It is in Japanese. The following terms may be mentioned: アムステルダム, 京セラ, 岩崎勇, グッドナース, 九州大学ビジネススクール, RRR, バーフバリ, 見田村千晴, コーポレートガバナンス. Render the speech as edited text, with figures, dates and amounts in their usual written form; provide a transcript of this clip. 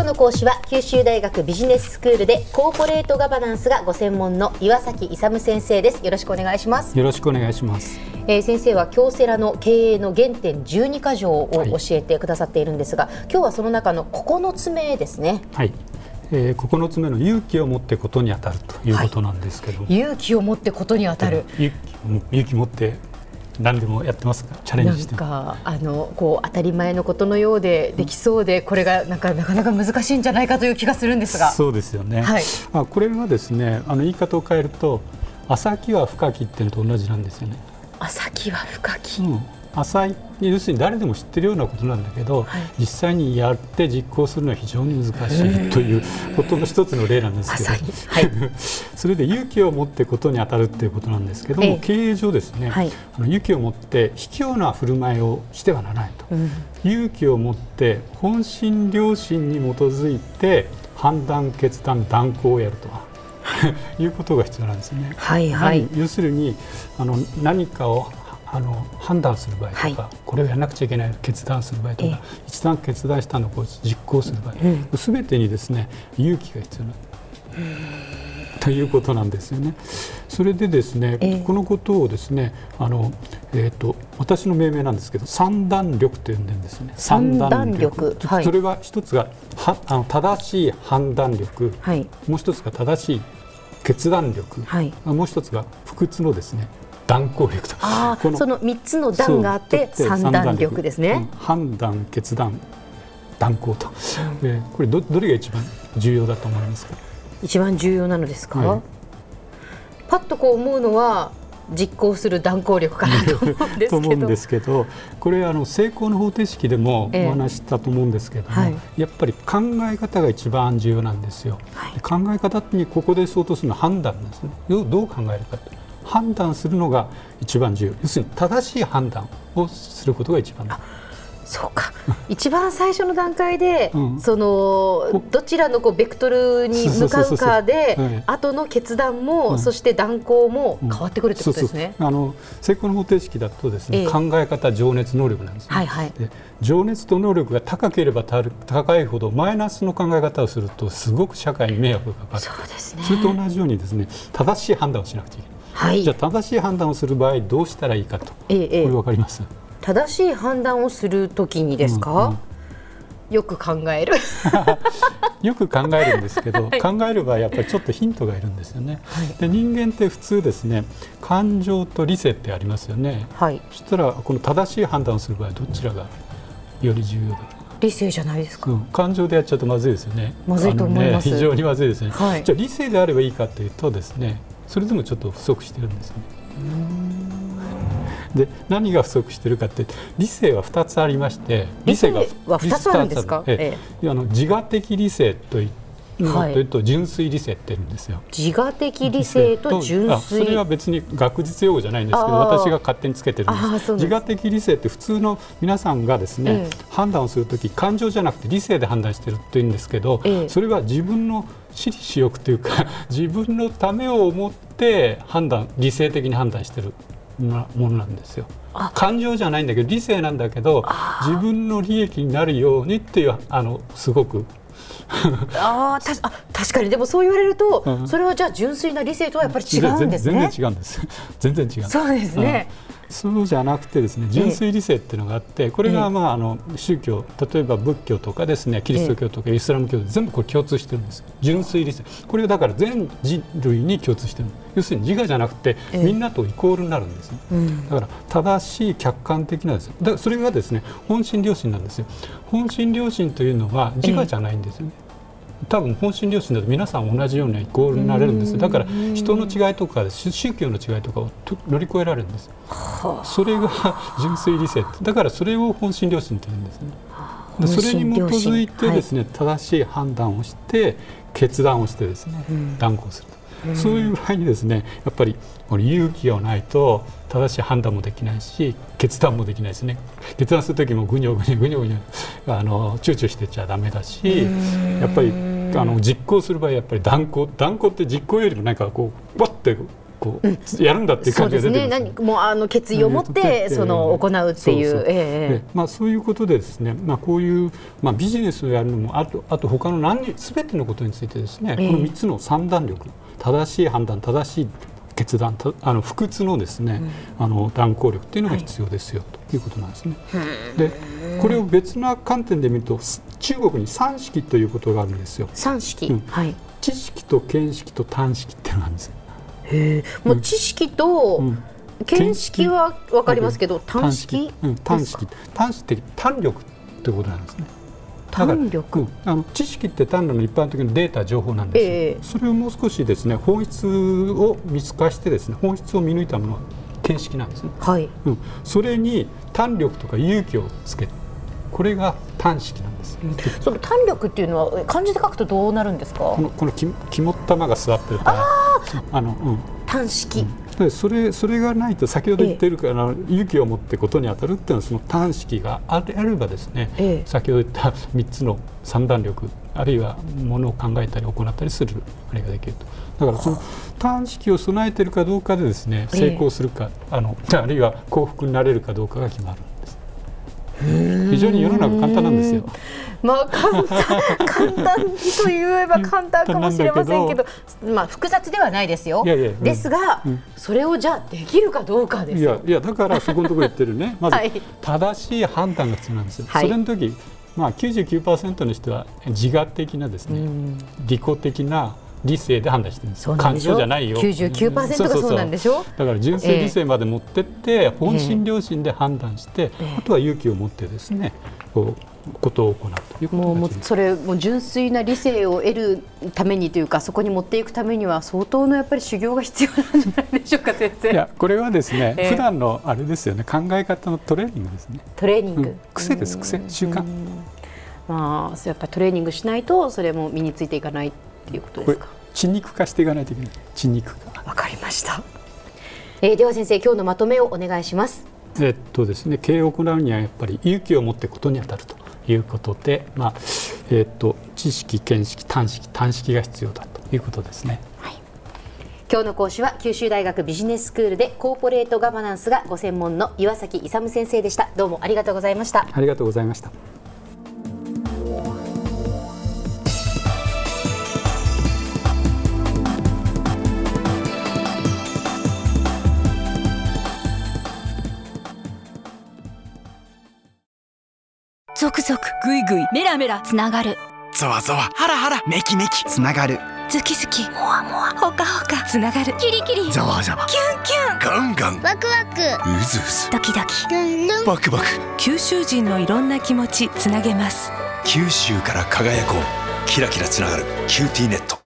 今日の講師は九州大学ビジネススクールでコーポレートガバナンスがご専門の岩崎勇先生です。よろしくお願いします。よろしくお願いします。先生は京セラの経営の原点12か条を教えてくださっているんですが、今日はその中の9つ目ですね。はい、9つ目の勇気を持ってことに当たるということなんですけど、はい、勇気を持ってことに当たる、勇気持って何でもやってますか？チャレンジしてます。なんかこう当たり前のことのようでできそうで、これがなかなか難しいんじゃないかという気がするんですが。そうですよね、はい。これはですね、言い方を変えると浅きは深きっていうのと同じなんですよね。浅きは深き、浅い、要するに誰でも知ってるようなことなんだけど、はい、実際にやって実行するのは非常に難しいということの一つの例なんですけど、はい、それで勇気を持ってことに当たるということなんですけども、経営上ですね、はい、勇気を持って卑怯な振る舞いをしてはならないと、うん、勇気を持って本心良心に基づいて判断決断断行をやるとはいうことが必要なんですね。はいはい、要するに何かを判断する場合とか、はい、これをやらなくちゃいけない決断する場合とか、一段決断したのを実行する場合、全てにですね勇気が必要なということなんですよね。それでですね、このことをですね私の命名なんですけど三段力と呼んでるんですね。三段力、はい、それは一つが正しい判断力、はい、もう一つが正しい決断力、はい、もう一つが不屈のですね断行力と、その3つの段があって三段力ですね。判断、決断、断行と、これ どれが一番重要だと思いますか？一番重要なのですか？はい、パッとこう思うのは実行する断行力かなと思うんですけどこれ成功の方程式でもお話したと思うんですけども、はい、やっぱり考え方が一番重要なんですよ。はい、で考え方にここで相当するのは判断なんですね。どう考えるかと判断するのが一番重要。要するに正しい判断をすることが一番重要。そうか一番最初の段階で、どちらのベクトルに向かうかで後の決断も、そして断行も変わってくるということですね。成功の方程式だとですね、考え方、情熱、能力なんですね。はいはい、で情熱と能力が高ければ高いほどマイナスの考え方をするとすごく社会に迷惑がかかる。そうですね、それと同じようにですね正しい判断をしなくちゃいけない。はい、じゃあ正しい判断をする場合どうしたらいいかと、これ分かります？正しい判断をするときにですか？よく考えるよく考えるんですけど、はい、考える場合やっぱりちょっとヒントがいるんですよね。はい、で人間って普通ですね感情と理性ってありますよね。はい、そしたらこの正しい判断をする場合どちらがより重要だろう？理性じゃないですか？感情でやっちゃうとまずいですよね。まずいと思います。非常にまずいですね。はい、じゃあ理性であればいいかというとですねそれでもちょっと不足してるんですね。で何が不足してるかって理性は2つありまして、理性は2つあるんですか？自我的理性といって純粋理性って言うんですよ。自我的理性と純粋、それは別に学術用語じゃないんですけど私が勝手につけてるんです。自我的理性って普通の皆さんがですね、判断をするとき感情じゃなくて理性で判断してるって言うんですけど、それは自分の私利私欲というか自分のためを思って理性的に判断してるものなんですよ。感情じゃないんだけど理性なんだけど自分の利益になるようにっていうすごく確かに。でもそう言われると、それはじゃあ純粋な理性とはやっぱり違うんですね。全然違うんです。そうですね。そうじゃなくてですね純粋理性っていうのがあって、これが宗教、例えば仏教とかですねキリスト教とかイスラム教全部これ共通してるんです。純粋理性、これだから全人類に共通してる。要するに自我じゃなくてみんなとイコールになるんですね。だから正しい客観的なんですよ。それがですね本心良心なんですよ。本心良心というのは自我じゃないんですよね。多分本心良心だと皆さん同じようなイコールになれるんです。だから人の違いとか宗教の違いとかを乗り越えられるんです。それが純粋理性、だからそれを本心良心というんですね。それに基づいてですね、正しい判断をして決断をしてですね断行すると、そういう場合にですねやっぱり勇気がないと正しい判断もできないし決断もできないですね。決断するときもぐにょぐにょ躊躇してちゃダメだし、やっぱり実行する場合やっぱり断行って実行よりもなんかこうバッてこう、うん、やるんだっていう感じが出てるんですね。そうですね。もう決意を持ってその行うっていう。そうそう、そういうことでですね、こういう、ビジネスをやるのもあと他の全てのことについてですね、この3つの三段力、正しい判断、正しい決断、不屈のですね、断行力というのが必要ですよ、ということなんですね。でこれを別な観点で見ると、中国に三識ということがあるんですよ。三識、はい、知識と見識と短識っていうのがあるんですよ。へー、もう知識と見識は分かりますけど、短識、短識って単力ということなんですね。単力、知識って単なる一般的なデータ情報なんですよ。それをもう少しですね、本質を見透かしてですね、本質を見抜いたものは見識なんですね。はい、それに単力とか勇気をつける、これが単識なんです。その単力っていうのは漢字で書くとどうなるんですか？この肝っ玉が座ってるから、単式、それがないと、先ほど言っているから、勇気を持ってことに当たるっていうのは、その単式があればですね、先ほど言った3つの三段力、あるいはものを考えたり行ったりするあれができると。だからその単式を備えているかどうかでですね、成功するか、あるいは幸福になれるかどうかが決まる。非常に世の中簡単なんですよ。簡単といえば簡単かもしれませんけど、複雑ではないですよ。ですが、それをじゃあできるかどうかですよ。いやだからそこのところ言ってるね。まず正しい判断が必要なんですよ。はい、それの時、99% の人は自我的なですね、利己的な理性で判断してるんですよ。感情じゃないよ。99% がそうなんでしょ。だから純正理性まで持ってって、本心良心で判断して、あとは勇気を持ってですね、こうことを行うということが、それも純粋な理性を得るためにというか、そこに持っていくためには相当のやっぱり修行が必要なんじゃないでしょうか、先生。いや、これはですね、普段のあれですよね、考え方のトレーニングですね。トレーニング、癖です、癖、習慣。やっぱりトレーニングしないと、それも身についていかないっていうことですか。これ血肉化していかないといけない。血肉化。わかりました。では先生、今日のまとめをお願いします。ですね、経営を行うにはやっぱり勇気を持ってことに当たるということで、知識、見識、短識が必要だということですね。はい、今日の講師は九州大学ビジネススクールでコーポレートガバナンスがご専門の岩崎勇先生でした。どうもありがとうございました。ありがとうございました。ゾクゾクグイグイメラメラつながる、ゾワゾワハラハラメキメキつながる、ズキズキモワモワホカホカつながる、キリキリザワザワキュンキュンガンガンワクワクウズウズドキドキルンルンバクバク、九州人のいろんな気持ちつなげます。九州から輝こう、キラキラつながるキューティーネット。